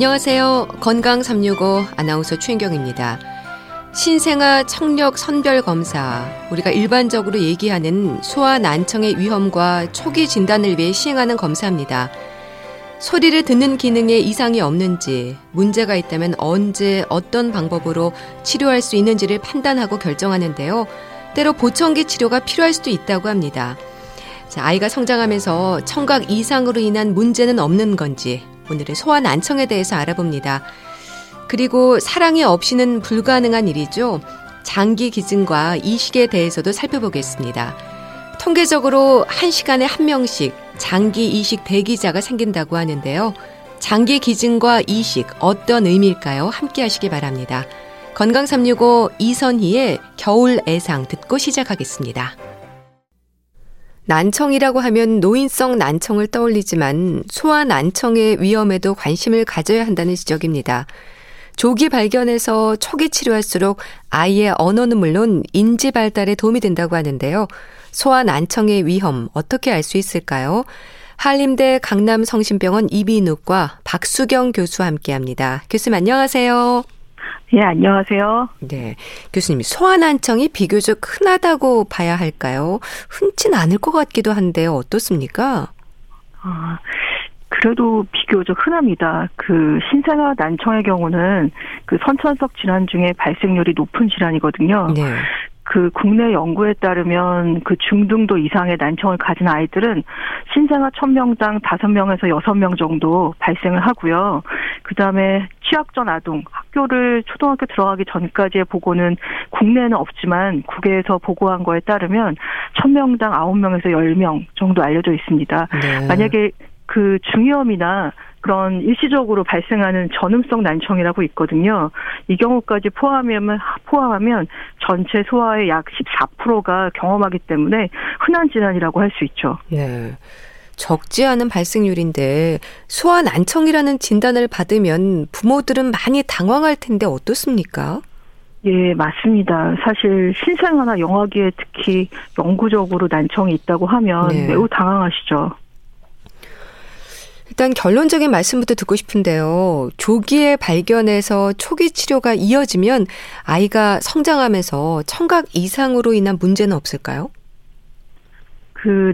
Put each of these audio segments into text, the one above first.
안녕하세요. 건강365 아나운서 최인경입니다. 신생아 청력 선별 검사, 우리가 일반적으로 얘기하는 소아 난청의 위험과 초기 진단을 위해 시행하는 검사입니다. 소리를 듣는 기능에 이상이 없는지, 문제가 있다면 언제 어떤 방법으로 치료할 수 있는지를 판단하고 결정하는데요. 때로 보청기 치료가 필요할 수도 있다고 합니다. 자, 아이가 성장하면서 청각 이상으로 인한 문제는 없는 건지 오늘은 소아 난청에 대해서 알아봅니다. 그리고 사랑이 없이는 불가능한 일이죠. 장기 기증과 이식에 대해서도 살펴보겠습니다. 통계적으로 1시간에 1명씩 장기 이식 대기자가 생긴다고 하는데요. 장기 기증과 이식 어떤 의미일까요? 함께 하시기 바랍니다. 건강365 이선희의 겨울 애상 듣고 시작하겠습니다. 난청이라고 하면 노인성 난청을 떠올리지만 소아 난청의 위험에도 관심을 가져야 한다는 지적입니다. 조기 발견해서 초기 치료할수록 아이의 언어는 물론 인지 발달에 도움이 된다고 하는데요. 소아 난청의 위험 어떻게 알 수 있을까요? 한림대 강남성심병원 이비인후과 박수경 교수와 함께합니다. 교수님 안녕하세요. 예, 안녕하세요. 네, 교수님, 소아 난청이 비교적 흔하다고 봐야 할까요? 흔치는 않을 것 같기도 한데요. 어떻습니까? 그래도 비교적 흔합니다. 신생아 난청의 경우는 선천적 질환 중에 발생률이 높은 질환이거든요. 네. 국내 연구에 따르면 중등도 이상의 난청을 가진 아이들은 신생아 1000명당 5명에서 6명 정도 발생을 하고요. 그다음에 취학 전 아동, 학교를 초등학교 들어가기 전까지의 보고는 국내에는 없지만 국외에서 보고한 거에 따르면 1000명당 9명에서 10명 정도 알려져 있습니다. 네. 만약에 중이염이나 그런 일시적으로 발생하는 전음성 난청이라고 있거든요. 이 경우까지 포함하면 전체 소아의 약 14%가 경험하기 때문에 흔한 질환이라고 할 수 있죠. 네, 적지 않은 발생률인데 소아 난청이라는 진단을 받으면 부모들은 많이 당황할 텐데 어떻습니까? 예, 맞습니다. 사실 신생아나 영아기에 특히 영구적으로 난청이 있다고 하면 네. 매우 당황하시죠. 일단 결론적인 말씀부터 듣고 싶은데요. 조기에 발견해서 초기 치료가 이어지면 아이가 성장하면서 청각 이상으로 인한 문제는 없을까요?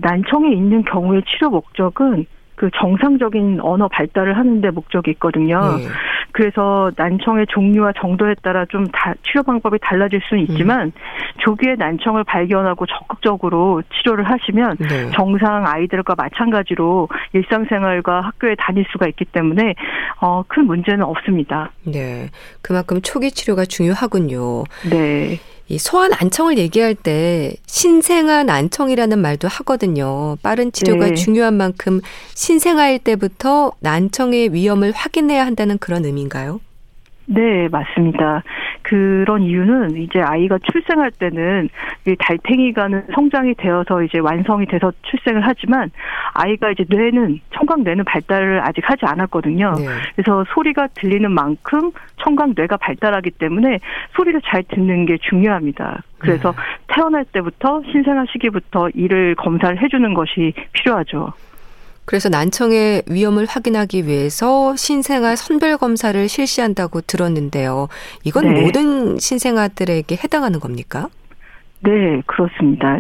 난청이 있는 경우의 치료 목적은 정상적인 언어 발달을 하는데 목적이 있거든요. 네. 그래서 난청의 종류와 정도에 따라 치료 방법이 달라질 수는 있지만 조기에 난청을 발견하고 적극적으로 치료를 하시면 네. 정상 아이들과 마찬가지로 일상생활과 학교에 다닐 수가 있기 때문에 큰 문제는 없습니다. 네, 그만큼 초기 치료가 중요하군요. 네. 이 소아 난청을 얘기할 때 신생아 난청이라는 말도 하거든요. 빠른 치료가 네. 중요한 만큼 신생아일 때부터 난청의 위험을 확인해야 한다는 그런 의미인가요? 네, 맞습니다. 그런 이유는 아이가 출생할 때는 달팽이가는 성장이 되어서 완성이 돼서 출생을 하지만 아이가 뇌는 청각뇌는 발달을 아직 하지 않았거든요. 네. 그래서 소리가 들리는 만큼 청각뇌가 발달하기 때문에 소리를 잘 듣는 게 중요합니다. 그래서 네. 태어날 때부터 신생아 시기부터 이를 검사를 해주는 것이 필요하죠. 그래서 난청의 위험을 확인하기 위해서 신생아 선별 검사를 실시한다고 들었는데요. 이건 네. 모든 신생아들에게 해당하는 겁니까? 네, 그렇습니다.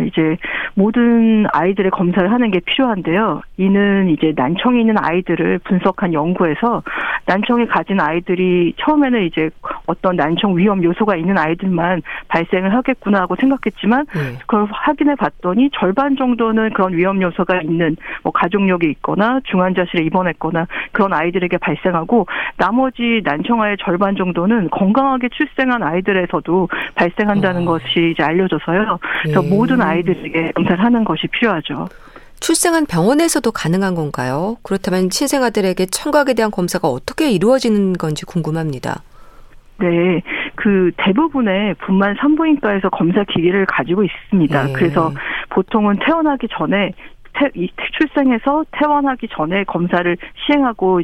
모든 아이들의 검사를 하는 게 필요한데요. 이는 난청이 있는 아이들을 분석한 연구에서 난청이 가진 아이들이 처음에는 어떤 난청 위험 요소가 있는 아이들만 발생을 하겠구나 하고 생각했지만 그걸 확인해 봤더니 절반 정도는 그런 위험 요소가 있는 가족력이 있거나 중환자실에 입원했거나 그런 아이들에게 발생하고 나머지 난청아의 절반 정도는 건강하게 출생한 아이들에서도 발생한다는 것이 알려져서 그래서 모든 아이들에게 검사를 하는 것이 필요하죠. 출생한 병원에서도 가능한 건가요? 그렇다면 신생아들에게 청각에 대한 검사가 어떻게 이루어지는 건지 궁금합니다. 네, 대부분의 분만 산부인과에서 검사 기기를 가지고 있습니다. 그래서 보통은 출생해서 퇴원하기 전에 검사를 시행하고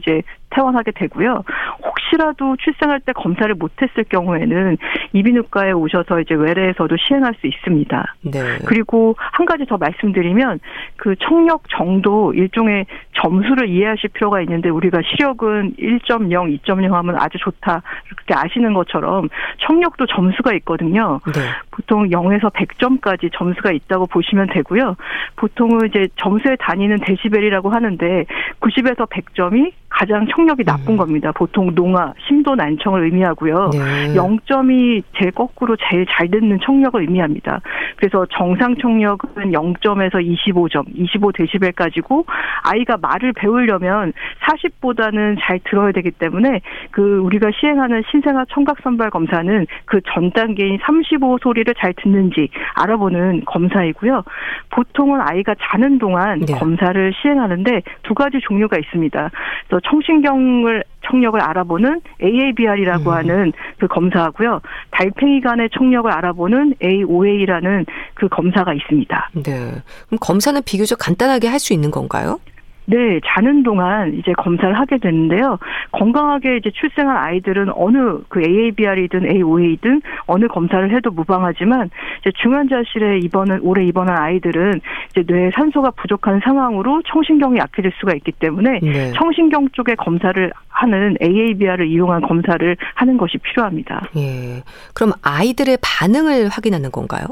퇴원하게 되고요. 혹시라도 출생할 때 검사를 못했을 경우에는 이비인후과에 오셔서 이제 외래에서도 시행할 수 있습니다. 네. 그리고 한 가지 더 말씀드리면 그 청력 정도 일종의 점수를 이해하실 필요가 있는데 우리가 시력은 1.0, 2.0 하면 아주 좋다 이렇게 아시는 것처럼 청력도 점수가 있거든요. 네. 보통 0에서 100점까지 점수가 있다고 보시면 되고요. 보통은 이제 점수에 다니는 데시벨이라고 하는데 90에서 100점이 가장 청력이 나쁜 겁니다. 보통 농아, 심도 난청을 의미하고요. 네. 0점이 제일 거꾸로 제일 잘 듣는 청력을 의미합니다. 그래서 정상 청력은 0점에서 25점, 25데시벨까지고 아이가 말을 배우려면 40보다는 잘 들어야 되기 때문에 그 우리가 시행하는 신생아 청각 선발 검사는 그 전 단계인 35 소리를 잘 듣는지 알아보는 검사이고요. 보통은 아이가 자는 동안 네. 검사를 시행하는데 두 가지 종류가 있습니다. 그래서 청신경을 청력을 알아보는 AABR이라고 하는 그 검사하고요. 달팽이 간의 청력을 알아보는 AOA라는 그 검사가 있습니다. 네. 그럼 검사는 비교적 간단하게 할 수 있는 건가요? 네, 자는 동안 이제 검사를 하게 되는데요. 건강하게 이제 출생한 아이들은 어느 그 AABR이든 AOA든 어느 검사를 해도 무방하지만 이제 중환자실에 올해 입원한 아이들은 이제 뇌에 산소가 부족한 상황으로 청신경이 약해질 수가 있기 때문에 네. 청신경 쪽의 검사를 하는 AABR을 이용한 검사를 하는 것이 필요합니다. 예. 그럼 아이들의 반응을 확인하는 건가요?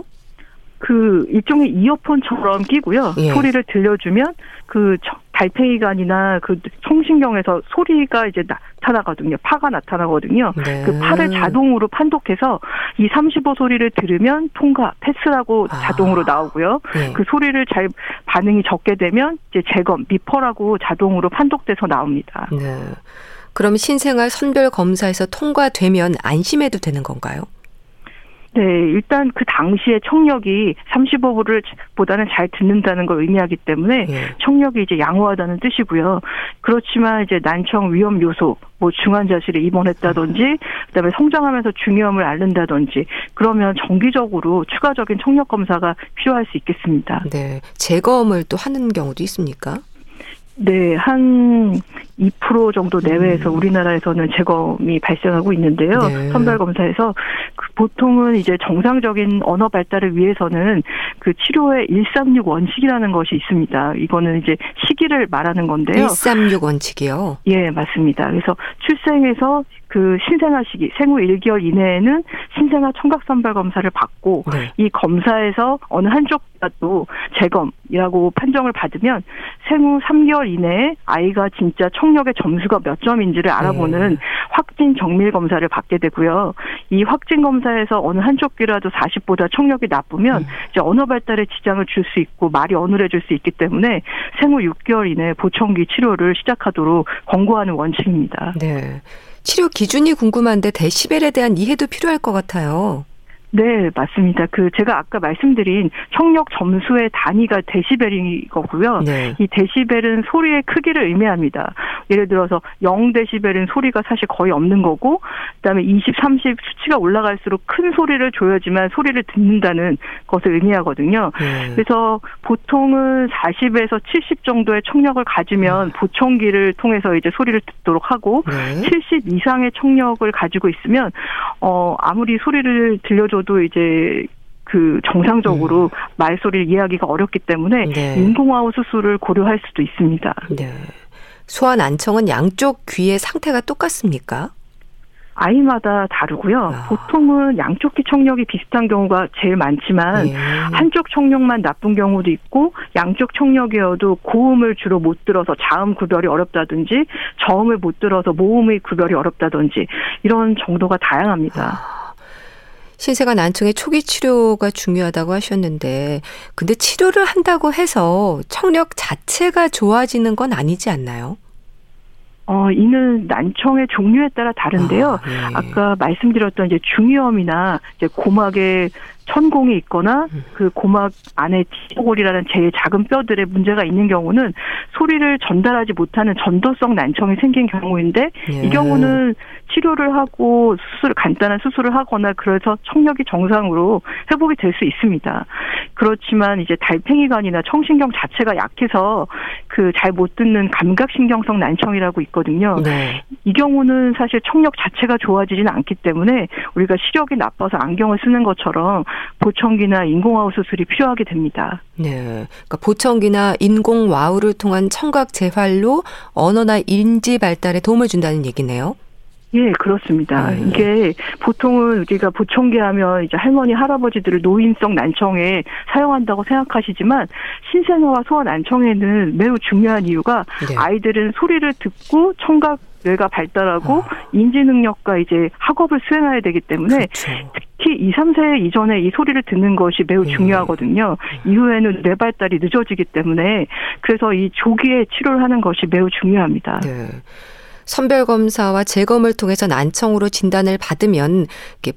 그 일종의 이어폰처럼 끼고요. 예. 소리를 들려주면 그 달팽이관이나 그 청신경에서 소리가 이제 나타나거든요. 파가 나타나거든요. 네. 그 파를 자동으로 판독해서 이 35 소리를 들으면 통과, 패스라고 자동으로 나오고요. 네. 그 소리를 잘 반응이 적게 되면 이제 재검, 미퍼라고 자동으로 판독돼서 나옵니다. 네. 그럼 신생아 선별 검사에서 통과되면 안심해도 되는 건가요? 네, 일단 그 당시에 청력이 35보다는 잘 듣는다는 걸 의미하기 때문에 예. 청력이 이제 양호하다는 뜻이고요. 그렇지만 이제 난청 위험 요소, 뭐 중환자실에 입원했다든지, 그다음에 성장하면서 중이염을 앓는다든지, 그러면 정기적으로 추가적인 청력 검사가 필요할 수 있겠습니다. 네, 재검을 또 하는 경우도 있습니까? 네, 한 2% 정도 내외에서 우리나라에서는 재검이 발생하고 있는데요. 네. 선발 검사에서 보통은 이제 정상적인 언어 발달을 위해서는 그 치료에 136 원칙이라는 것이 있습니다. 이거는 이제 시기를 말하는 건데요. 136 원칙이요? 예, 맞습니다. 그래서 출생에서 그 신생아 시기, 생후 1개월 이내에는 신생아 청각 선발 검사를 받고 네. 이 검사에서 어느 한쪽이라도 재검이라고 판정을 받으면 생후 3개월 이내에 아이가 진짜 청력의 점수가 몇 점인지를 알아보는 네. 확진 정밀 검사를 받게 되고요. 이 확진 검사에서 어느 한쪽 귀라도 40보다 청력이 나쁘면 이제 언어 발달에 지장을 줄 수 있고 말이 어눌해질 수 있기 때문에 생후 6개월 이내에 보청기 치료를 시작하도록 권고하는 원칙입니다. 네. 치료 기준이 궁금한데 데시벨에 대한 이해도 필요할 것 같아요. 네, 맞습니다. 그 제가 아까 말씀드린 청력 점수의 단위가 데시벨인 거고요. 네. 이 데시벨은 소리의 크기를 의미합니다. 예를 들어서 0데시벨은 소리가 사실 거의 없는 거고, 그다음에 20, 30 수치가 올라갈수록 큰 소리를 줘야지만 소리를 듣는다는 것을 의미하거든요. 네. 그래서 보통은 40에서 70 정도의 청력을 가지면 보청기를 통해서 이제 소리를 듣도록 하고, 네. 70 이상의 청력을 가지고 있으면 아무리 소리를 들려줘 저도 이제 그 정상적으로 말소리를 이해하기가 어렵기 때문에 네. 인공화호 수술을 고려할 수도 있습니다. 네. 소아 난청은 양쪽 귀의 상태가 똑같습니까? 아이마다 다르고요. 보통은 양쪽 귀 청력이 비슷한 경우가 제일 많지만 네. 한쪽 청력만 나쁜 경우도 있고 양쪽 청력이어도 고음을 주로 못 들어서 자음 구별이 어렵다든지 저음을 못 들어서 모음의 구별이 어렵다든지 이런 정도가 다양합니다. 신생아 난청의 초기 치료가 중요하다고 하셨는데 근데 치료를 한다고 해서 청력 자체가 좋아지는 건 아니지 않나요? 이는 난청의 종류에 따라 다른데요. 아, 네. 아까 말씀드렸던 이제 중이염이나 이제 고막의 천공이 있거나 그 고막 안에 티오골이라는 제일 작은 뼈들의 문제가 있는 경우는 소리를 전달하지 못하는 전도성 난청이 생긴 경우인데 예. 이 경우는 치료를 하고 간단한 수술을 하거나 그래서 청력이 정상으로 회복이 될 수 있습니다. 그렇지만 이제 달팽이관이나 청신경 자체가 약해서 그 잘 못 듣는 감각신경성 난청이라고 있거든요. 네. 이 경우는 사실 청력 자체가 좋아지진 않기 때문에 우리가 시력이 나빠서 안경을 쓰는 것처럼 보청기나 인공와우 수술이 필요하게 됩니다. 네, 그러니까 보청기나 인공와우를 통한 청각 재활로 언어나 인지 발달에 도움을 준다는 얘기네요. 예, 그렇습니다. 이게 보통은 우리가 보청기 하면 이제 할머니, 할아버지들을 노인성 난청에 사용한다고 생각하시지만 신생아와 소아 난청에는 매우 중요한 이유가 네. 아이들은 소리를 듣고 청각 뇌가 발달하고 인지 능력과 이제 학업을 수행해야 되기 때문에 그렇죠. 특히 2, 3세 이전에 이 소리를 듣는 것이 매우 중요하거든요. 이후에는 뇌 발달이 늦어지기 때문에 그래서 이 조기에 치료를 하는 것이 매우 중요합니다. 네. 선별검사와 재검을 통해서 난청으로 진단을 받으면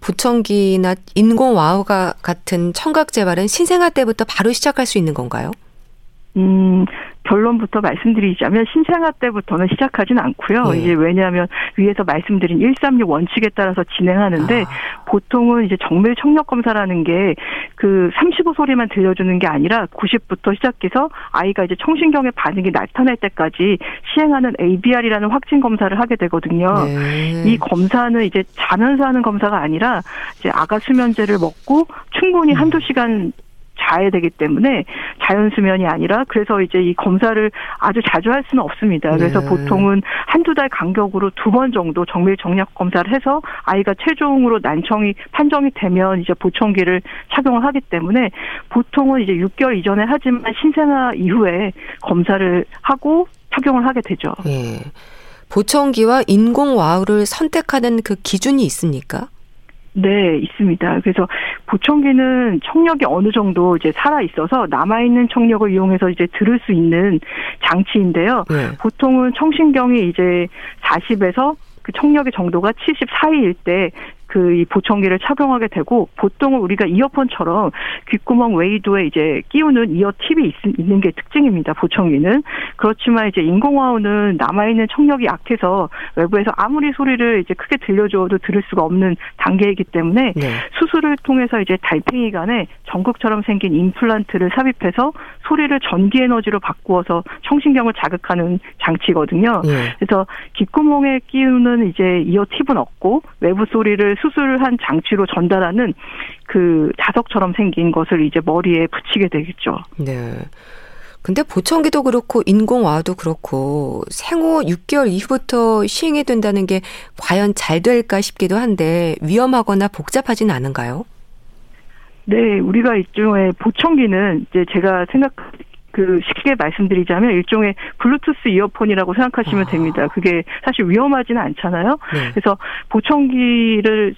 보청기나 인공와우가 같은 청각재활은 신생아 때부터 바로 시작할 수 있는 건가요? 결론부터 말씀드리자면 신생아 때부터는 시작하진 않고요. 네. 이제 왜냐하면 위에서 말씀드린 136 원칙에 따라서 진행하는데 보통은 이제 정밀 청력 검사라는 게 그 35소리만 들려주는 게 아니라 90부터 시작해서 아이가 이제 청신경의 반응이 나타날 때까지 시행하는 ABR이라는 확진 검사를 하게 되거든요. 네. 이 검사는 이제 자면서 하는 검사가 아니라 이제 아가 수면제를 먹고 충분히 한두 시간 자야 되기 때문에 자연수면이 아니라 그래서 이제 이 검사를 아주 자주 할 수는 없습니다. 그래서 네. 보통은 한두 달 간격으로 두 번 정도 정밀 청력 검사를 해서 아이가 최종으로 난청이 판정이 되면 이제 보청기를 착용을 하기 때문에 보통은 이제 6개월 이전에 하지만 신생아 이후에 검사를 하고 착용을 하게 되죠. 네. 보청기와 인공와우를 선택하는 그 기준이 있습니까? 네, 있습니다. 그래서 보청기는 청력이 어느 정도 이제 살아있어서 남아있는 청력을 이용해서 이제 들을 수 있는 장치인데요. 네. 보통은 청신경이 이제 40에서 그 청력의 정도가 70 사이일 때 그 이 보청기를 착용하게 되고 보통은 우리가 이어폰처럼 귓구멍 외이도에 이제 끼우는 이어 팁이 있는 게 특징입니다. 보청기는 그렇지만 이제 인공와우는 남아있는 청력이 약해서 외부에서 아무리 소리를 이제 크게 들려줘도 들을 수가 없는 단계이기 때문에 네. 수술을 통해서 이제 달팽이관에 전극처럼 생긴 임플란트를 삽입해서 소리를 전기 에너지로 바꾸어서 청신경을 자극하는 장치거든요. 네. 그래서 귓구멍에 끼우는 이제 이어 팁은 없고 외부 소리를 수술한 장치로 전달하는 그 자석처럼 생긴 것을 이제 머리에 붙이게 되겠죠. 네. 근데 보청기도 그렇고 인공와도 그렇고 생후 6개월 이후부터 시행이 된다는 게 과연 잘 될까 싶기도 한데 위험하거나 복잡하진 않은가요? 네, 우리가 일종의 보청기는 이제 제가 쉽게 말씀드리자면 일종의 블루투스 이어폰이라고 생각하시면 됩니다. 그게 사실 위험하지는 않잖아요. 네. 그래서 보청기를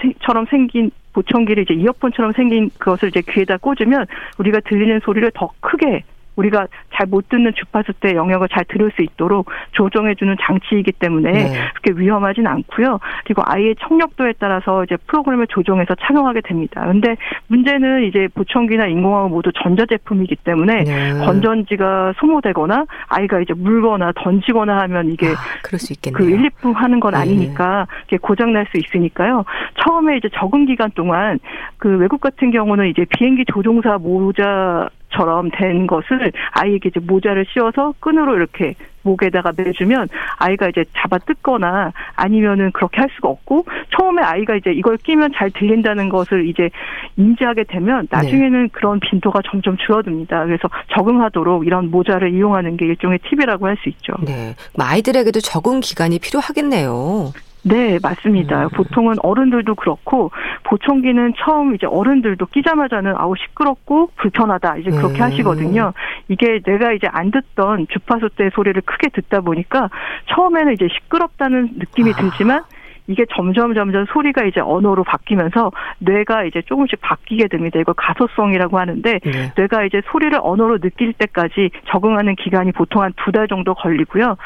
이제 이어폰처럼 생긴 그것을 이제 귀에다 꽂으면 우리가 들리는 소리를 더 크게 우리가 잘 못 듣는 주파수 때 영역을 잘 들을 수 있도록 조정해주는 장치이기 때문에 네. 그렇게 위험하진 않고요. 그리고 아이의 청력도에 따라서 이제 프로그램을 조정해서 착용하게 됩니다. 그런데 문제는 이제 보청기나 인공화학 모두 전자제품이기 때문에 네. 건전지가 소모되거나 아이가 이제 물거나 던지거나 하면 이게 그럴 수 있겠네요. 그 일리품 하는 건 아니니까 이게 고장날 수 있으니까요. 처음에 이제 적응 기간 동안 그 외국 같은 경우는 이제 비행기 조종사 모자처럼 된 것을 아이에게 이제 모자를 씌워서 끈으로 이렇게 목에다가 매주면 아이가 이제 잡아 뜯거나 아니면은 그렇게 할 수가 없고 처음에 아이가 이제 이걸 끼면 잘 들린다는 것을 이제 인지하게 되면 나중에는 네. 그런 빈도가 점점 줄어듭니다. 그래서 적응하도록 이런 모자를 이용하는 게 일종의 팁이라고 할 수 있죠. 네. 아이들에게도 적응 기간이 필요하겠네요. 네, 맞습니다. 보통은 어른들도 그렇고 보청기는 처음 이제 어른들도 끼자마자는 아우 시끄럽고 불편하다 이제 그렇게 하시거든요. 이게 내가 이제 안 듣던 주파수 때 소리를 크게 듣다 보니까 처음에는 이제 시끄럽다는 느낌이 들지만 이게 점점 소리가 이제 언어로 바뀌면서 뇌가 이제 조금씩 바뀌게 됩니다. 이걸 가소성이라고 하는데 네. 뇌가 이제 소리를 언어로 느낄 때까지 적응하는 기간이 보통 한 2달 정도 걸리고요.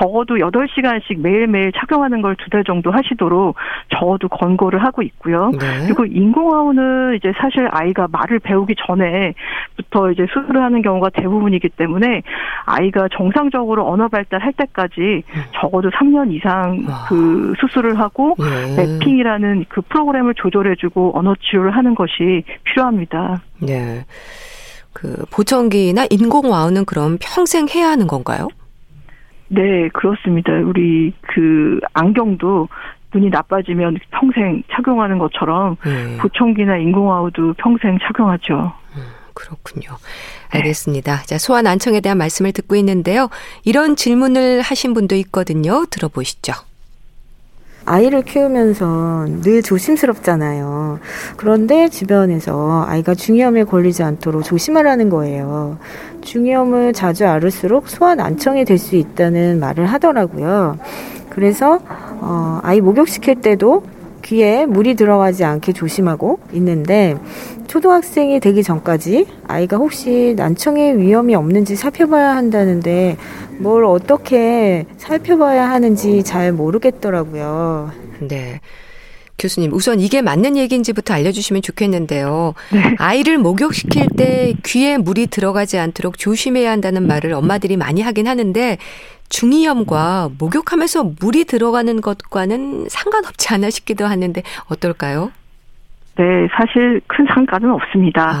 적어도 8시간씩 매일매일 착용하는 걸 2달 정도 하시도록 저도 권고를 하고 있고요. 네. 그리고 인공화호는 이제 사실 아이가 말을 배우기 전에부터 이제 수술을 하는 경우가 대부분이기 때문에 아이가 정상적으로 언어 발달할 때까지 적어도 3년 이상 그 수술을 하고 네. 맵핑이라는 그 프로그램을 조절해주고 언어 치료를 하는 것이 필요합니다. 네. 그 보청기나 인공화호는 그럼 평생 해야 하는 건가요? 네, 그렇습니다. 우리 그 안경도 눈이 나빠지면 평생 착용하는 것처럼 보청기나 인공화호도 평생 착용하죠. 그렇군요. 알겠습니다. 네. 자, 소아 난청에 대한 말씀을 듣고 있는데요. 이런 질문을 하신 분도 있거든요. 들어보시죠. 아이를 키우면서 늘 조심스럽잖아요. 그런데 주변에서 아이가 중이염에 걸리지 않도록 조심하라는 거예요. 중이염을 자주 앓을수록 소아 난청이 될 수 있다는 말을 하더라고요. 그래서 아이 목욕시킬 때도 귀에 물이 들어가지 않게 조심하고 있는데 초등학생이 되기 전까지 아이가 혹시 난청의 위험이 없는지 살펴봐야 한다는데 뭘 어떻게 살펴봐야 하는지 잘 모르겠더라고요. 네. 교수님, 우선 이게 맞는 얘기인지부터 알려주시면 좋겠는데요. 네. 아이를 목욕시킬 때 귀에 물이 들어가지 않도록 조심해야 한다는 말을 엄마들이 많이 하긴 하는데 중이염과 목욕하면서 물이 들어가는 것과는 상관없지 않나 싶기도 하는데 어떨까요? 네, 사실 큰 상관은 없습니다.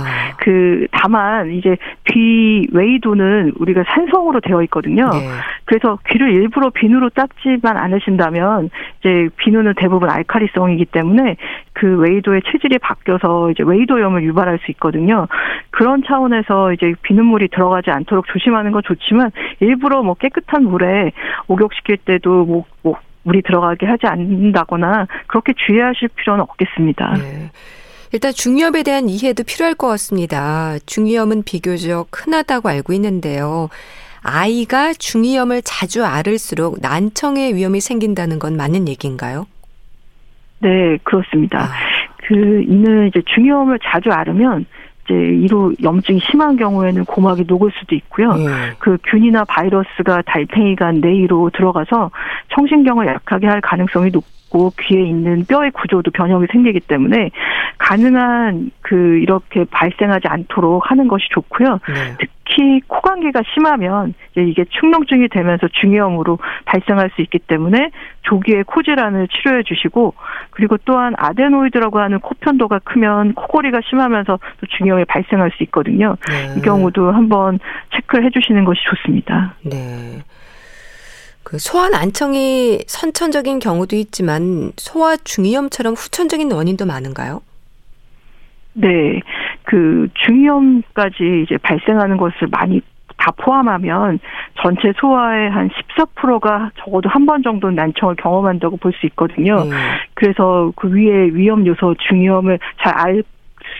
다만 이제 귀 외이도는 우리가 산성으로 되어 있거든요. 네. 그래서 귀를 일부러 비누로 닦지만 않으신다면 이제 비누는 대부분 알칼리성이기 때문에 그 외이도의 체질이 바뀌어서 이제 외이도염을 유발할 수 있거든요. 그런 차원에서 이제 비눗물이 들어가지 않도록 조심하는 건 좋지만 일부러 뭐 깨끗한 물에 목욕시킬 때도 물이 들어가게 하지 않는다거나 그렇게 주의하실 필요는 없겠습니다. 네. 일단 중이염에 대한 이해도 필요할 것 같습니다. 중이염은 비교적 흔하다고 알고 있는데요. 아이가 중이염을 자주 앓을수록 난청의 위험이 생긴다는 건 맞는 얘기인가요? 네, 그렇습니다. 이는 이제 중이염을 자주 앓으면 이제 이로 염증이 심한 경우에는 고막이 녹을 수도 있고요. 그 균이나 바이러스가 달팽이관 내로 들어가서 청신경을 약하게 할 가능성이 높고 귀에 있는 뼈의 구조도 변형이 생기기 때문에 가능한 이렇게 발생하지 않도록 하는 것이 좋고요. 특히 코감기가 심하면 이게 축농증이 되면서 중이염으로 발생할 수 있기 때문에 조기에 코질환을 치료해 주시고 그리고 또한 아데노이드라고 하는 코편도가 크면 코골이가 심하면서 또 중이염이 발생할 수 있거든요. 이 경우도 한번 체크를 해 주시는 것이 좋습니다. 네. 소아 난청이 선천적인 경우도 있지만 소아 중이염처럼 후천적인 원인도 많은가요? 네. 중이염까지 이제 발생하는 것을 많이 다 포함하면 전체 소아의 한 14%가 적어도 한 번 정도는 난청을 경험한다고 볼 수 있거든요. 그래서 그 위에 위험 요소 중이염을 잘 알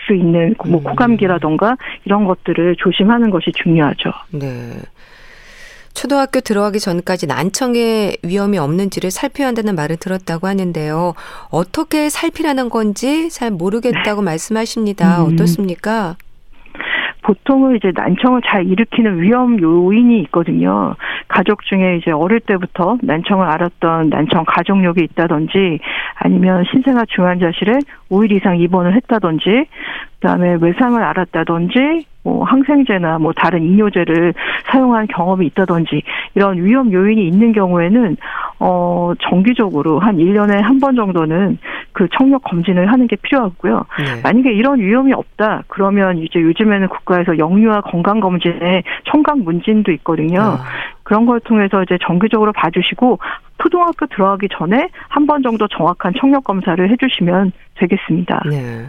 수 있는 코감기라던가 이런 것들을 조심하는 것이 중요하죠. 네. 초등학교 들어가기 전까지 난청의 위험이 없는지를 살펴야 한다는 말을 들었다고 하는데요. 어떻게 살피라는 건지 잘 모르겠다고 말씀하십니다. 어떻습니까? 보통은 이제 난청을 잘 일으키는 위험 요인이 있거든요. 가족 중에 이제 어릴 때부터 난청을 앓았던 난청 가족력이 있다든지 아니면 신생아 중환자실에 5일 이상 입원을 했다든지 그다음에 외상을 앓았다든지 뭐 항생제나 뭐 다른 이뇨제를 사용한 경험이 있다든지 이런 위험 요인이 있는 경우에는 정기적으로 한 1년에 한 번 정도는 그 청력 검진을 하는 게 필요하고요. 네. 만약에 이런 위험이 없다 그러면 이제 요즘에는 국가에서 영유아 건강 검진에 청각 문진도 있거든요. 그런 걸 통해서 이제 정기적으로 봐주시고 초등학교 들어가기 전에 한 번 정도 정확한 청력 검사를 해주시면 되겠습니다. 네.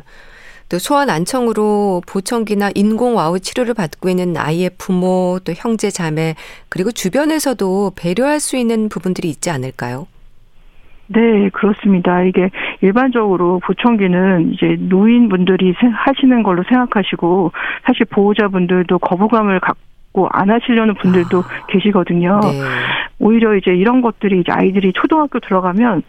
또 소아 난청으로 보청기나 인공와우 치료를 받고 있는 아이의 부모, 또 형제, 자매, 그리고 주변에서도 배려할 수 있는 부분들이 있지 않을까요? 네, 그렇습니다. 이게 일반적으로 보청기는 이제 노인분들이 하시는 걸로 생각하시고 사실 보호자분들도 거부감을 갖고 받고 안 하시려는 분들도 계시거든요. 네. 오히려 이제 이런 것들이 이제 아이들이 초등학교 들어가면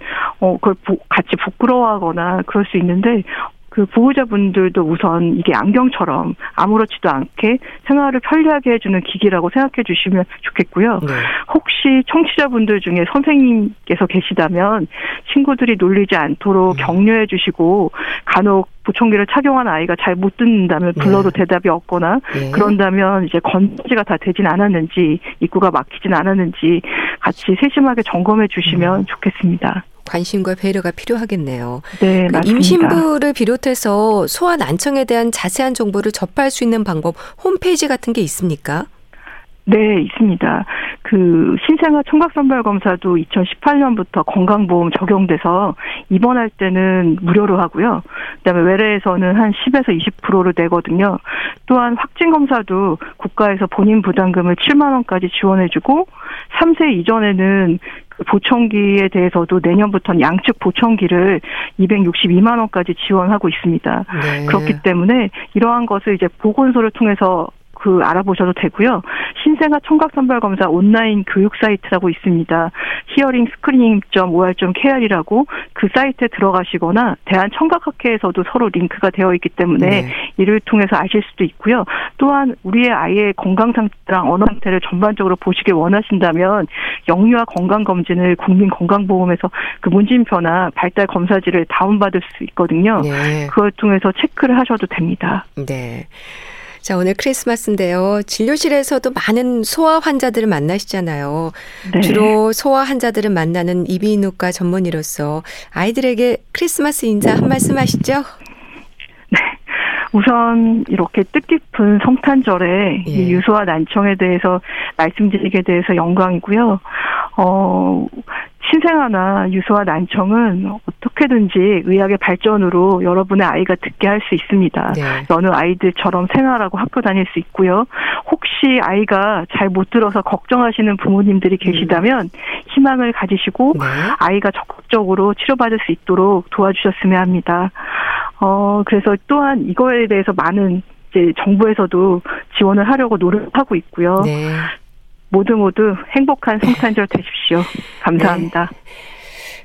그걸 같이 부끄러워하거나 그럴 수 있는데 그 보호자분들도 우선 이게 안경처럼 아무렇지도 않게 생활을 편리하게 해주는 기기라고 생각해 주시면 좋겠고요. 네. 혹시 청취자분들 중에 선생님께서 계시다면 친구들이 놀리지 않도록 격려해 주시고 간혹 보청기를 착용한 아이가 잘 못 듣는다면 불러도 대답이 없거나 그런다면 이제 건지가 다 되진 않았는지 입구가 막히진 않았는지 같이 세심하게 점검해 주시면 좋겠습니다. 관심과 배려가 필요하겠네요. 네, 맞습니다. 임신부를 비롯해서 소아 난청에 대한 자세한 정보를 접할 수 있는 방법, 홈페이지 같은 게 있습니까? 네, 있습니다. 그 신생아 청각선별검사도 2018년부터 건강보험 적용돼서 입원할 때는 무료로 하고요. 그다음에 외래에서는 한 10에서 20%를 내거든요. 또한 확진검사도 국가에서 본인 부담금을 7만 원까지 지원해주고 3세 이전에는 보청기에 대해서도 내년부터는 양측 보청기를 262만 원까지 지원하고 있습니다. 네. 그렇기 때문에 이러한 것을 이제 보건소를 통해서 그 알아보셔도 되고요. 신생아 청각선별검사 온라인 교육 사이트라고 있습니다. hearingscreening.or.kr이라고 그 사이트에 들어가시거나 대한청각학회에서도 서로 링크가 되어 있기 때문에 이를 통해서 아실 수도 있고요. 또한 우리의 아이의 건강 상태랑 언어 상태를 전반적으로 보시길 원하신다면 영유아 건강검진을 국민건강보험에서 그 문진표나 발달 검사지를 다운받을 수 있거든요. 그걸 통해서 체크를 하셔도 됩니다. 네. 자, 오늘 크리스마스인데요. 진료실에서도 많은 소아 환자들을 만나시잖아요. 네. 주로 소아 환자들을 만나는 이비인후과 전문의로서 아이들에게 크리스마스 인사 한 말씀 하시죠? 네. 우선 이렇게 뜻깊은 성탄절에 이 유소아 난청에 대해서 말씀드리게 돼서 영광이고요. 신생아나 유소아 난청은 어떻게든지 의학의 발전으로 여러분의 아이가 듣게 할 수 있습니다. 여느 아이들처럼 생활하고 학교 다닐 수 있고요. 혹시 아이가 잘 못 들어서 걱정하시는 부모님들이 계시다면 희망을 가지시고 아이가 적극적으로 치료받을 수 있도록 도와주셨으면 합니다. 그래서 또한 이거에 대해서 많은 이제 정부에서도 지원을 하려고 노력하고 있고요. 모두 행복한 성탄절 되십시오. 감사합니다.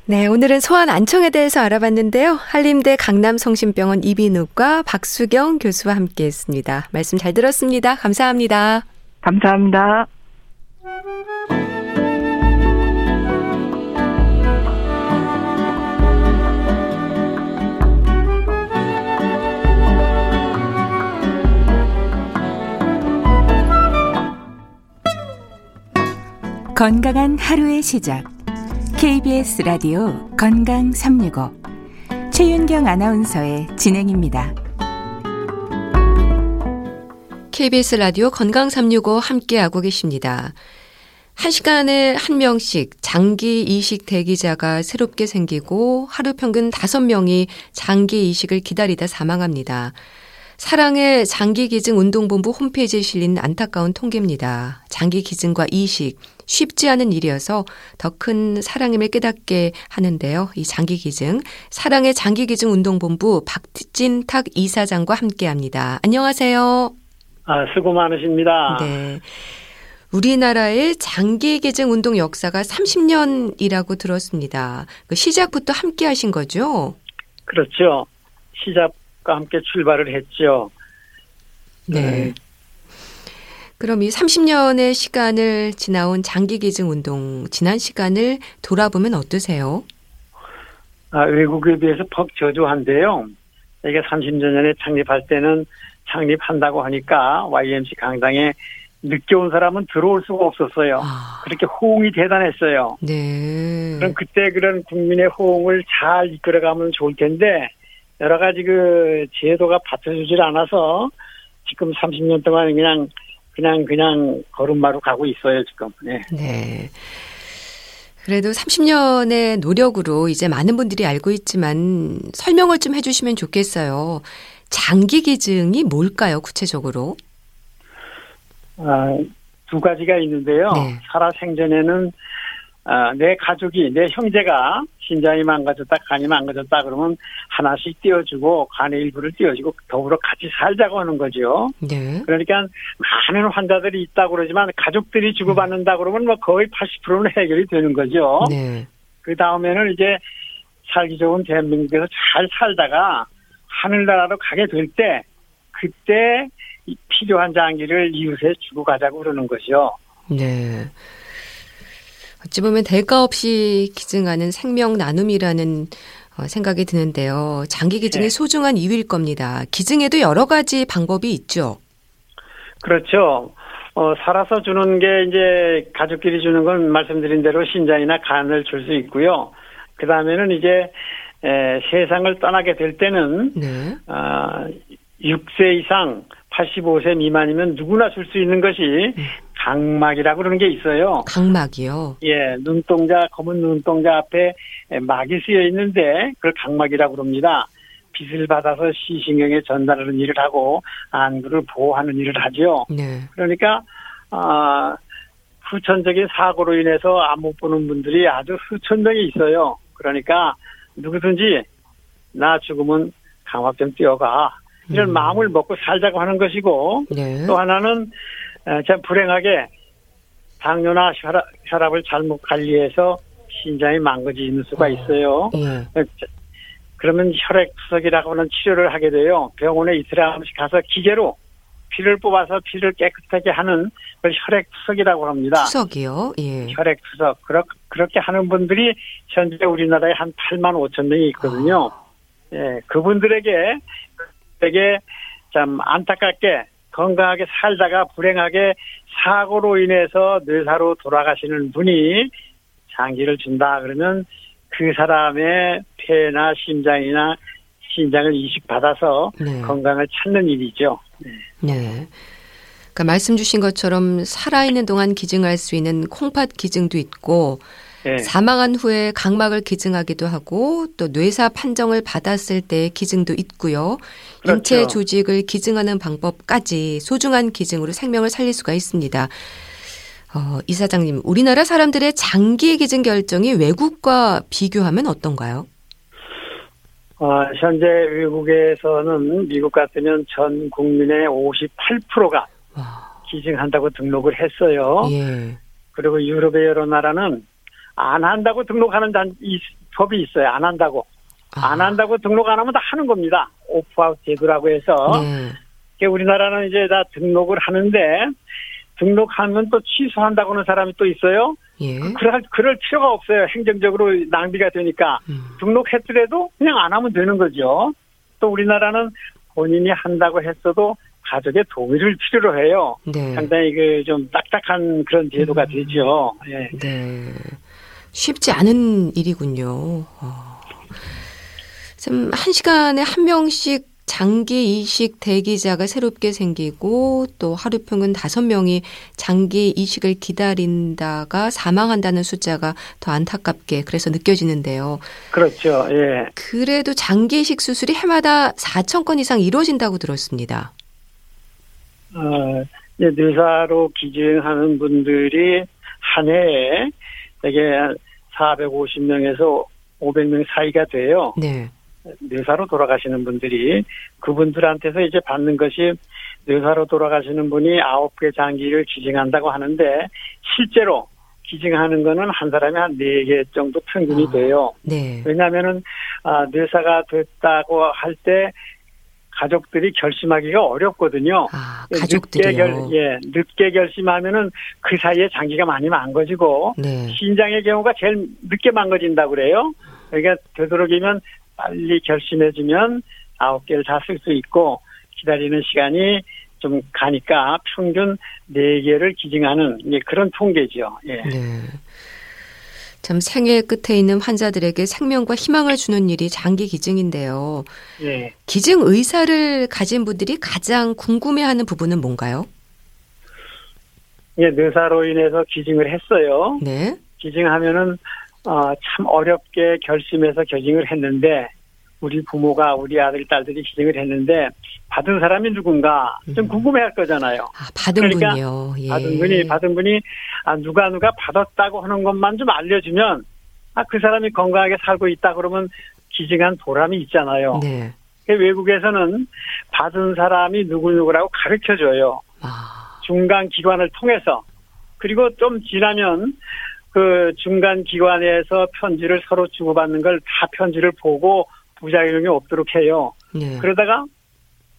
네, 오늘은 소아 난청에 대해서 알아봤는데요. 한림대 강남성심병원 이비인후과 박수경 교수와 함께했습니다. 말씀 잘 들었습니다. 감사합니다. 감사합니다. 건강한 하루의 시작. KBS 라디오 건강365 최윤경 아나운서의 진행입니다. KBS 라디오 건강365 함께하고 계십니다. 1시간에 1명씩 장기 이식 대기자가 새롭게 생기고 하루 평균 5명이 장기 이식을 기다리다 사망합니다. 사랑의 장기기증운동본부 홈페이지에 실린 안타까운 통계입니다. 장기기증과 이식 쉽지 않은 일이어서 더 큰 사랑임을 깨닫게 하는데요. 이 장기기증, 사랑의 장기기증운동본부 박진탁 이사장과 함께합니다. 안녕하세요. 수고 많으십니다. 네, 우리나라의 장기기증운동 역사가 30년이라고 들었습니다. 그 시작부터 함께하신 거죠? 그렇죠. 시작과 함께 출발을 했죠. 네. 그럼 이 30년의 시간을 지나온 장기기증 운동, 지난 시간을 돌아보면 어떠세요? 외국에 비해서 퍽 저조한데요. 이게 30년 전에 창립할 때는 창립한다고 하니까 YMCA 강당에 늦게 온 사람은 들어올 수가 없었어요. 그렇게 호응이 대단했어요. 네. 그럼 그때 그런 국민의 호응을 잘 이끌어가면 좋을 텐데 여러 가지 그 제도가 받쳐주질 않아서 지금 30년 동안 그냥 걸음마로 가고 있어요, 지금. 네. 네. 그래도 30년의 노력으로 이제 많은 분들이 알고 있지만 설명을 좀 해주시면 좋겠어요. 장기기증이 뭘까요, 구체적으로? 두 가지가 있는데요. 살아생전에는 내 가족이, 내 형제가 신장이 망가졌다, 간이 망가졌다 그러면 하나씩 띄워주고 간의 일부를 띄워주고 더불어 같이 살자고 하는 거죠. 네. 그러니까 많은 환자들이 있다고 그러지만 가족들이 주고받는다 그러면 뭐 거의 80%는 해결이 되는 거죠. 네. 그 다음에는 이제 살기 좋은 대한민국에서 잘 살다가 하늘나라로 가게 될 때 그때 필요한 장기를 이웃에 주고 가자고 그러는 거죠. 네. 어찌 보면 대가 없이 기증하는 생명 나눔이라는 생각이 드는데요. 장기 기증의 네. 소중한 이유일 겁니다. 기증에도 여러 가지 방법이 있죠. 그렇죠. 살아서 주는 게 이제 가족끼리 주는 건 말씀드린 대로 신장이나 간을 줄 수 있고요. 그 다음에는 이제 세상을 떠나게 될 때는 네. 6세 이상 85세 미만이면 누구나 줄 수 있는 것이 각막이라고 그러는 게 있어요. 각막이요? 예, 눈동자, 검은 눈동자 앞에 막이 쓰여 있는데 그걸 각막이라고 그럽니다. 빛을 받아서 시신경에 전달하는 일을 하고 안구를 보호하는 일을 하죠. 네. 그러니까 후천적인 사고로 인해서 안 못 보는 분들이 아주 수천 명이 있어요. 그러니까 누구든지 나 죽으면 각막 좀 띄워가. 이런 마음을 먹고 살자고 하는 것이고 네. 또 하나는 참 불행하게 당뇨나 혈압을 잘못 관리해서 신장이 망가지는 수가 있어요. 네. 그러면 혈액투석이라고 하는 치료를 하게 돼요. 병원에 이틀에 한 번씩 가서 기계로 피를 뽑아서 피를 깨끗하게 하는 그걸 혈액투석이라고 합니다. 투석이요? 예. 혈액투석. 그렇게 하는 분들이 현재 우리나라에 한 8만 5천 명이 있거든요. 예, 그분들에게 참 안타깝게 건강하게 살다가 불행하게 사고로 인해서 뇌사로 돌아가시는 분이 장기를 준다 그러면 그 사람의 폐나 심장이나 신장을 이식받아서 네. 건강을 찾는 일이죠. 네. 네. 그러니까 말씀 주신 것처럼 살아있는 동안 기증할 수 있는 콩팥 기증도 있고 네. 사망한 후에 각막을 기증하기도 하고 또 뇌사 판정을 받았을 때의 기증도 있고요. 그렇죠. 인체 조직을 기증하는 방법까지 소중한 기증으로 생명을 살릴 수가 있습니다. 이사장님, 우리나라 사람들의 장기 기증 결정이 외국과 비교하면 어떤가요? 현재 외국에서는 미국 같으면 전 국민의 58%가 기증한다고 등록을 했어요. 예. 그리고 유럽의 여러 나라는 안 한다고 등록하는 법이 있어요. 안 한다고. 안 한다고 등록 안 하면 다 하는 겁니다. 오프아웃 제도라고 해서. 네. 우리나라는 이제 다 등록을 하는데 등록하면 또 취소한다고 하는 사람이 또 있어요. 예. 그럴 필요가 없어요. 행정적으로 낭비가 되니까. 등록했더라도 그냥 안 하면 되는 거죠. 또 우리나라는 본인이 한다고 했어도 가족의 동의를 필요로 해요. 네. 상당히 좀 딱딱한 그런 제도가 되죠. 예. 네. 쉽지 않은 일이군요. 참 한 시간에 한 명씩 장기 이식 대기자가 새롭게 생기고 또 하루 평균 5명이 장기 이식을 기다린다가 사망한다는 숫자가 더 안타깝게 그래서 느껴지는데요. 그렇죠. 예. 그래도 장기 이식 수술이 해마다 4천 건 이상 이루어진다고 들었습니다. 뇌사로 기증하는 분들이 한 해에 이게 450명에서 500명 사이가 돼요. 네. 뇌사로 돌아가시는 분들이 그분들한테서 이제 받는 것이 뇌사로 돌아가시는 분이 9개 장기를 기증한다고 하는데 실제로 기증하는 거는 한 사람이 한 4개 정도 평균이 돼요. 네. 왜냐하면은 뇌사가 됐다고 할 때 가족들이 결심하기가 어렵거든요. 가족들이요. 늦게 결심하면은 그 사이에 장기가 많이 망가지고 네. 신장의 경우가 제일 늦게 망가진다고 그래요. 그러니까 되도록이면 빨리 결심해주면 9개를 다 쓸 수 있고 기다리는 시간이 좀 가니까 평균 4개를 기증하는 그런 통계죠. 예. 네. 참 생애 끝에 있는 환자들에게 생명과 희망을 주는 일이 장기 기증인데요. 예. 기증 의사를 가진 분들이 가장 궁금해하는 부분은 뭔가요? 예, 뇌사로 인해서 기증을 했어요. 네. 기증하면은 참 어렵게 결심해서 기증을 했는데 우리 부모가 우리 아들 딸들이 기증을 했는데 받은 사람이 누군가 좀 궁금해할 거잖아요. 그러니까 분이요. 예. 받은 분이 누가 받았다고 하는 것만 좀 알려주면 그 사람이 건강하게 살고 있다 그러면 기증한 보람이 있잖아요. 네. 외국에서는 받은 사람이 누구누구라고 가르쳐줘요. 중간 기관을 통해서. 그리고 좀 지나면 그 중간 기관에서 편지를 서로 주고받는 걸 다 편지를 보고 부작용이 없도록 해요. 네. 그러다가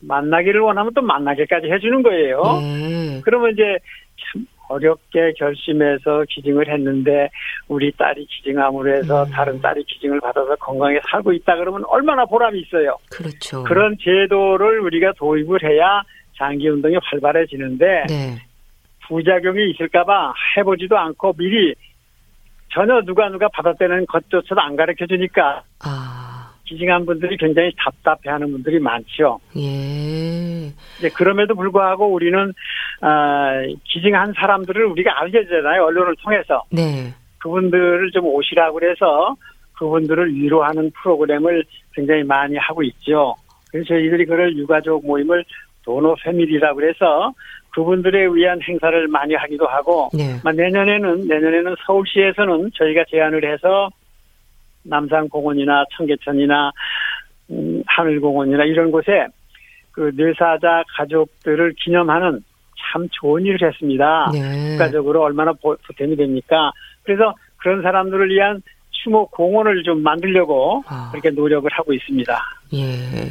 만나기를 원하면 또 만나게까지 해주는 거예요. 네. 그러면 이제 참 어렵게 결심해서 기증을 했는데 우리 딸이 기증암으로 해서 다른 딸이 기증을 받아서 건강하게 살고 있다 그러면 얼마나 보람이 있어요. 그렇죠. 그런 제도를 우리가 도입을 해야 장기운동이 활발해지는데 네. 부작용이 있을까 봐 해보지도 않고 미리 전혀 누가 받았다는 것조차도 안 가르쳐주니까 기증한 분들이 굉장히 답답해하는 분들이 많죠. 예. 이제 그럼에도 불구하고 우리는 기증한 사람들을 우리가 알게 되잖아요. 언론을 통해서. 네. 그분들을 좀 오시라고 그래서 그분들을 위로하는 프로그램을 굉장히 많이 하고 있죠. 그래서 저희들이 그걸 유가족 모임을 도노 패밀리라고 해서 그분들에 의한 행사를 많이 하기도 하고 네. 내년에는 서울시에서는 저희가 제안을 해서 남산공원이나 청계천이나 하늘공원이나 이런 곳에 그 뇌사자 가족들을 기념하는 참 좋은 일을 했습니다. 네. 국가적으로 얼마나 보탬이 됩니까? 그래서 그런 사람들을 위한 추모 공원을 좀 만들려고 그렇게 노력을 하고 있습니다. 예.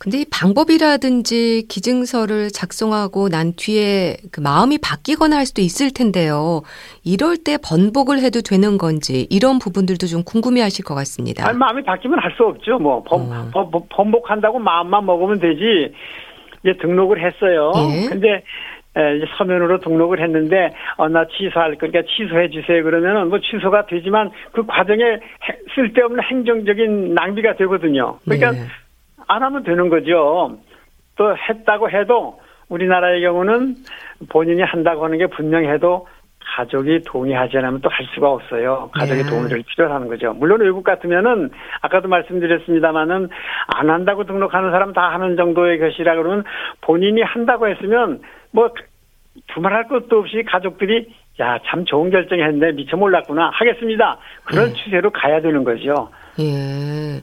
근데 이 방법이라든지 기증서를 작성하고 난 뒤에 그 마음이 바뀌거나 할 수도 있을 텐데요. 이럴 때 번복을 해도 되는 건지 이런 부분들도 좀 궁금해하실 것 같습니다. 아니, 마음이 바뀌면 할 수 없죠. 뭐 번복한다고 마음만 먹으면 되지. 이제 등록을 했어요. 근데 이제 서면으로 등록을 했는데 나 취소할 거니까 취소해 주세요. 그러면은 뭐 취소가 되지만 그 과정에 쓸데없는 행정적인 낭비가 되거든요. 그러니까. 네. 안 하면 되는 거죠. 또 했다고 해도 우리나라의 경우는 본인이 한다고 하는 게 분명해도 가족이 동의하지 않으면 또 할 수가 없어요. 가족의 네. 동의를 필요로 하는 거죠. 물론 외국 같으면은 아까도 말씀드렸습니다만은 안 한다고 등록하는 사람 다 하는 정도의 것이라 그러면 본인이 한다고 했으면 뭐 두말할 것도 없이 가족들이 야, 참 좋은 결정했네. 미처 몰랐구나. 하겠습니다. 그런 추세로 가야 되는 거죠. 예.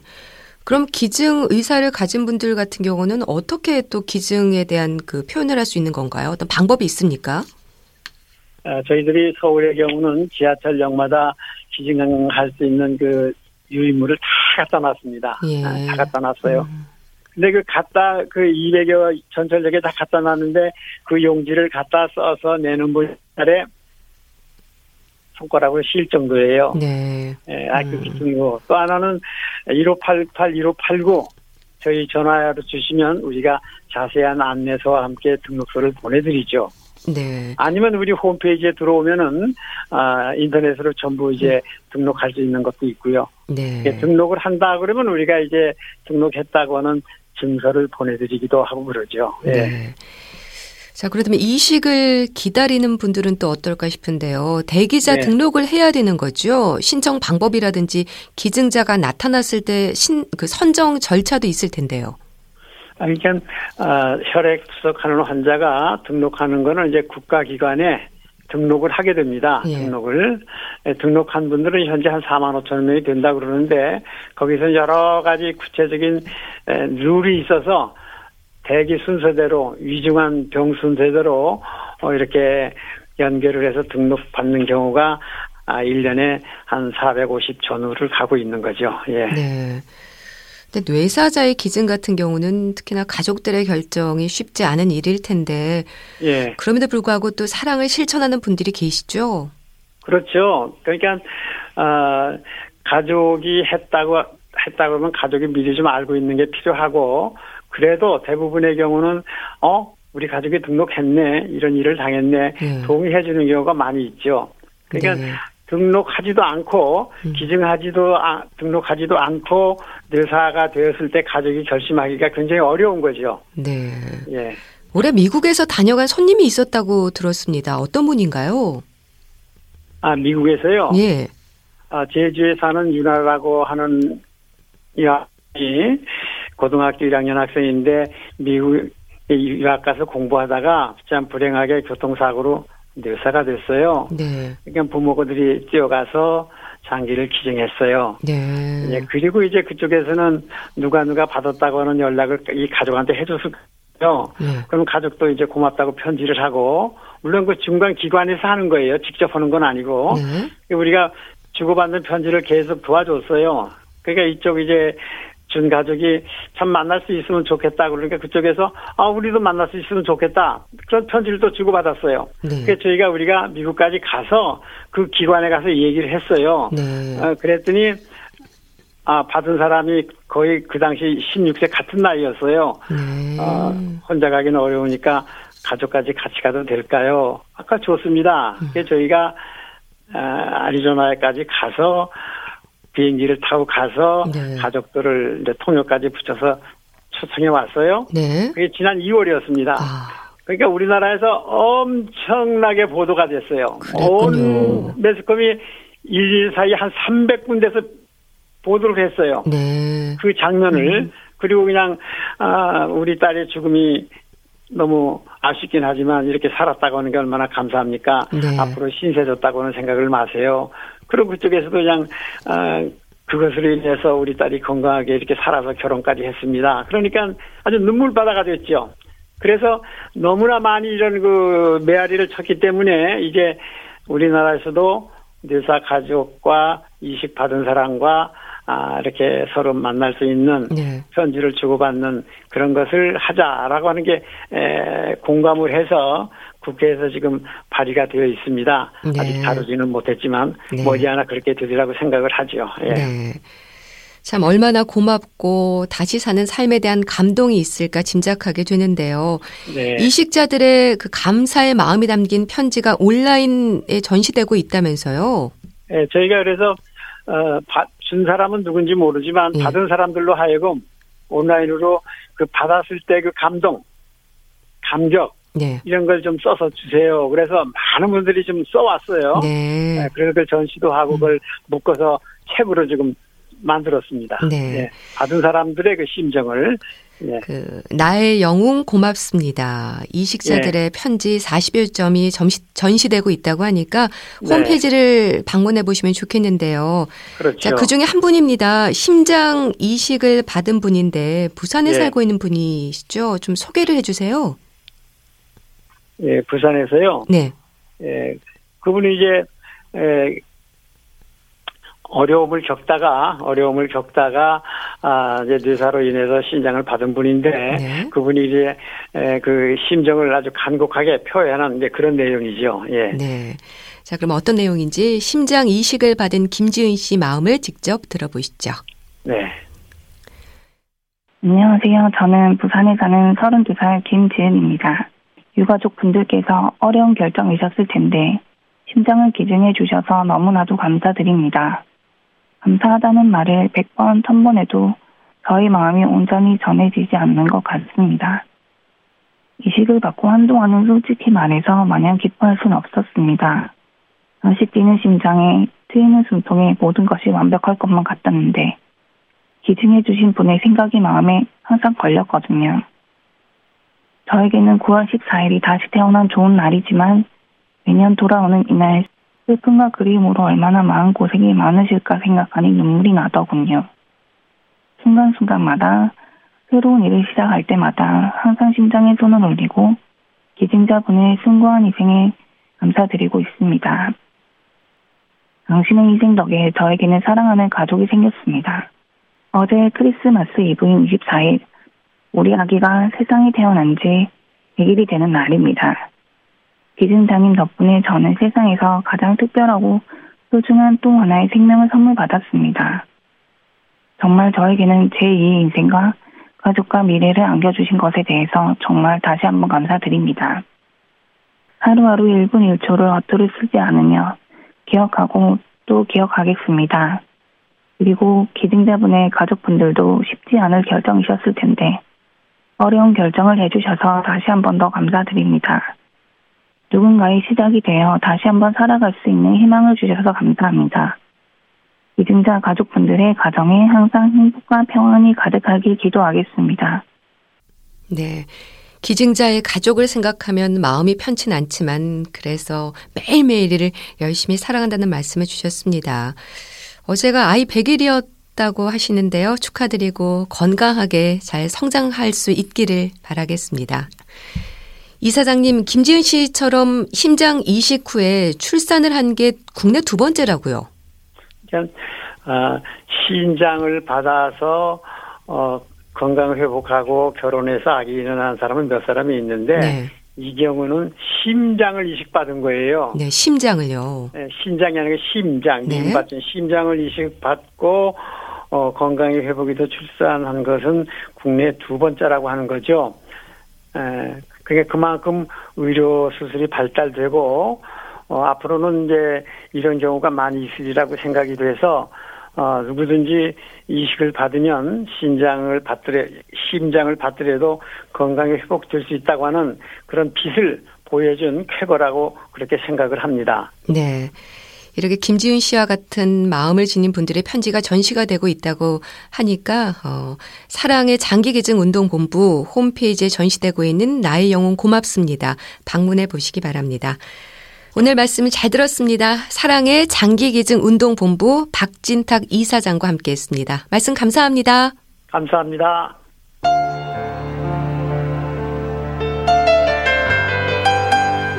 그럼 기증 의사를 가진 분들 같은 경우는 어떻게 또 기증에 대한 그 표현을 할 수 있는 건가요? 어떤 방법이 있습니까? 저희들이 서울의 경우는 지하철역마다 기증할 수 있는 그 유인물을 다 갖다 놨습니다. 예. 다 갖다 놨어요. 근데 그 200여 전철역에 다 갖다 놨는데 그 용지를 갖다 써서 내는 분들의 손가락으로 쉴 정도예요. 네. 예, 기증이고. 또 하나는 1588, 1589 저희 전화로 주시면 우리가 자세한 안내서와 함께 등록서를 보내드리죠. 네. 아니면 우리 홈페이지에 들어오면은 인터넷으로 전부 이제 등록할 수 있는 것도 있고요. 네. 예, 등록을 한다 그러면 우리가 이제 등록했다고 하는 증서를 보내드리기도 하고 그러죠. 예. 네. 자, 그렇다면 이식을 기다리는 분들은 또 어떨까 싶은데요. 대기자 네. 등록을 해야 되는 거죠. 신청 방법이라든지 기증자가 나타났을 때 그 선정 절차도 있을 텐데요. 그러니까 혈액 투석하는 환자가 등록하는 거는 이제 국가기관에 등록을 하게 됩니다. 예. 등록한 분들은 현재 한 45,000명이 된다 그러는데 거기서 여러 가지 구체적인 룰이 있어서. 대기 순서대로 위중한 병 순서대로 이렇게 연결을 해서 등록받는 경우가 1년에 한 450 전후를 가고 있는 거죠. 예. 네. 근데 뇌사자의 기증 같은 경우는 특히나 가족들의 결정이 쉽지 않은 일일 텐데 예. 그럼에도 불구하고 또 사랑을 실천하는 분들이 계시죠? 그렇죠. 그러니까 가족이 했다고 하면 가족이 미리 좀 알고 있는 게 필요하고 그래도 대부분의 경우는 우리 가족이 등록했네 이런 일을 당했네 동의해 주는 경우가 많이 있죠. 그러니까 네. 등록하지도 않고 등록하지도 않고 뇌사가 되었을 때 가족이 결심하기가 굉장히 어려운 거죠. 네. 예. 올해 미국에서 다녀간 손님이 있었다고 들었습니다. 어떤 분인가요? 미국에서요. 예. 제주에 사는 유나라고 하는 여학생이 고등학교 1학년 학생인데 미국에 유학 가서 공부하다가 참 불행하게 교통사고로 뇌사가 됐어요. 네. 그러니까 부모들이 뛰어가서 장기를 기증했어요. 네. 예, 그리고 이제 그쪽에서는 누가 받았다고 하는 연락을 이 가족한테 해줬을 거예요. 네. 그럼 가족도 이제 고맙다고 편지를 하고, 물론 그 중간기관에서 하는 거예요. 직접 하는 건 아니고. 네. 우리가 주고받는 편지를 계속 도와줬어요. 그러니까 이쪽 이제 준 가족이 참 만날 수 있으면 좋겠다. 그러니까 그쪽에서 우리도 만날 수 있으면 좋겠다. 그런 편지를 또 주고받았어요. 네. 그래서 우리가 미국까지 가서 그 기관에 가서 얘기를 했어요. 네. 그랬더니 받은 사람이 거의 그 당시 16세 같은 나이였어요. 네. 혼자 가기는 어려우니까 가족까지 같이 가도 될까요? 아까 좋습니다. 그래서 저희가 애리조나에까지 가서 비행기를 타고 가서 네. 가족들을 이제 통역까지 붙여서 초청해 왔어요. 네. 그게 지난 2월이었습니다. 그러니까 우리나라에서 엄청나게 보도가 됐어요. 그랬군요. 온 매스컴이 일일 사이 한 300군데에서 보도를 했어요. 네. 그 장면을. 그리고 그냥 우리 딸의 죽음이 너무 아쉽긴 하지만 이렇게 살았다고 하는 게 얼마나 감사합니까? 네. 앞으로 신세졌다고 하는 생각을 마세요. 그리고 그쪽에서도 그냥 그것으로 인해서 우리 딸이 건강하게 이렇게 살아서 결혼까지 했습니다. 그러니까 아주 눈물바다가 됐죠. 그래서 너무나 많이 이런 그 메아리를 쳤기 때문에 이제 우리나라에서도 뇌사 가족과 이식받은 사람과 이렇게 서로 만날 수 있는 네. 편지를 주고받는 그런 것을 하자라고 하는 게 공감을 해서 국회에서 지금 발의가 되어 있습니다. 네. 아직 다루지는 못했지만 네. 머지않아 그렇게 되리라고 생각을 하죠. 예. 네. 참 얼마나 고맙고 다시 사는 삶에 대한 감동이 있을까 짐작하게 되는데요. 네. 이식자들의 그 감사의 마음이 담긴 편지가 온라인에 전시되고 있다면서요. 네, 저희가 그래서 준 사람은 누군지 모르지만 네. 받은 사람들로 하여금 온라인으로 그 받았을 때 그 감동, 감격 네. 이런 걸 좀 써서 주세요. 그래서 많은 분들이 좀 써왔어요. 네. 네, 그래서 그걸 전시도 하고 그걸 묶어서 책으로 지금 만들었습니다. 네. 네, 받은 사람들의 그 심정을. 네. 나의 영웅 고맙습니다. 이식자들의 네. 편지 40여 점이 전시되고 있다고 하니까 홈페이지를 네. 방문해 보시면 좋겠는데요. 그렇죠. 자, 그중에 한 분입니다. 심장 이식을 받은 분인데 부산에 네. 살고 있는 분이시죠. 좀 소개를 해주세요. 예, 부산에서요. 네. 예, 그분이 이제 어려움을 겪다가 이제 뇌사로 인해서 신장을 받은 분인데 네. 그분이 이제 그 심정을 아주 간곡하게 표현한 이제 그런 내용이죠. 예. 네. 자, 그럼 어떤 내용인지 심장 이식을 받은 김지은 씨 마음을 직접 들어보시죠. 네. 안녕하세요. 저는 부산에 사는 32살 김지은입니다. 유가족 분들께서 어려운 결정이셨을 텐데 심장을 기증해 주셔서 너무나도 감사드립니다. 감사하다는 말을 100번, 1000번 해도 저희 마음이 온전히 전해지지 않는 것 같습니다. 이식을 받고 한동안은 솔직히 말해서 마냥 기뻐할 순 없었습니다. 다시 뛰는 심장에 트이는 숨통에 모든 것이 완벽할 것만 같았는데 기증해 주신 분의 생각이 마음에 항상 걸렸거든요. 저에게는 9월 14일이 다시 태어난 좋은 날이지만 매년 돌아오는 이날 슬픔과 그리움으로 얼마나 마음고생이 많으실까 생각하니 눈물이 나더군요. 순간순간마다 새로운 일을 시작할 때마다 항상 심장에 손을 올리고 기증자분의 숭고한 희생에 감사드리고 있습니다. 당신의 희생 덕에 저에게는 사랑하는 가족이 생겼습니다. 어제 크리스마스 이브인 24일 우리 아기가 세상에 태어난 지 100일이 되는 날입니다. 기증자님 덕분에 저는 세상에서 가장 특별하고 소중한 또 하나의 생명을 선물 받았습니다. 정말 저에게는 제2의 인생과 가족과 미래를 안겨주신 것에 대해서 정말 다시 한번 감사드립니다. 하루하루 1분 1초를 허투루 쓰지 않으며 기억하고 또 기억하겠습니다. 그리고 기증자분의 가족분들도 쉽지 않을 결정이셨을 텐데 어려운 결정을 해주셔서 다시 한번 더 감사드립니다. 누군가의 시작이 되어 다시 한번 살아갈 수 있는 희망을 주셔서 감사합니다. 기증자 가족분들의 가정에 항상 행복과 평안이 가득하길 기도하겠습니다. 네. 기증자의 가족을 생각하면 마음이 편치 않지만 그래서 매일매일을 열심히 사랑한다는 말씀을 주셨습니다. 어제가 아이 100일이었다고 하시는데요. 축하드리고 건강하게 잘 성장할 수 있기를 바라겠습니다. 이사장님, 김지은 씨처럼 심장 이식 후에 출산을 한 게 국내 2번째라고요. 신장을 받아서 건강 회복하고 결혼해서 아기 낳은 사람은 몇 사람이 있는데 네. 이 경우는 심장을 이식받은 거예요. 네, 심장을요. 네, 심장이 아니라 심장, 네. 받은 심장을 이식받고 건강이 회복이 더 출산한 것은 국내 2번째라고 하는 거죠. 그게 그만큼 의료 수술이 발달되고 앞으로는 이제 이런 경우가 많이 있으리라고 생각이 돼서 누구든지 이식을 받으면 심장을 받더라도 건강이 회복될 수 있다고 하는 그런 빛을 보여준 쾌거라고 그렇게 생각을 합니다. 네. 이렇게 김지은 씨와 같은 마음을 지닌 분들의 편지가 전시가 되고 있다고 하니까 사랑의 장기기증운동본부 홈페이지에 전시되고 있는 나의 영혼 고맙습니다. 방문해 보시기 바랍니다. 오늘 말씀 잘 들었습니다. 사랑의 장기기증운동본부 박진탁 이사장과 함께했습니다. 말씀 감사합니다. 감사합니다.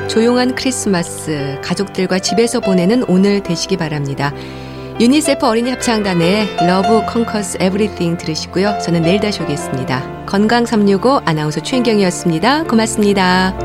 조용한 크리스마스, 가족들과 집에서 보내는 오늘 되시기 바랍니다. 유니세프 어린이 합창단의 러브 컨커스 에브리띵 들으시고요. 저는 내일 다시 오겠습니다. 건강365 아나운서 최인경이었습니다. 고맙습니다.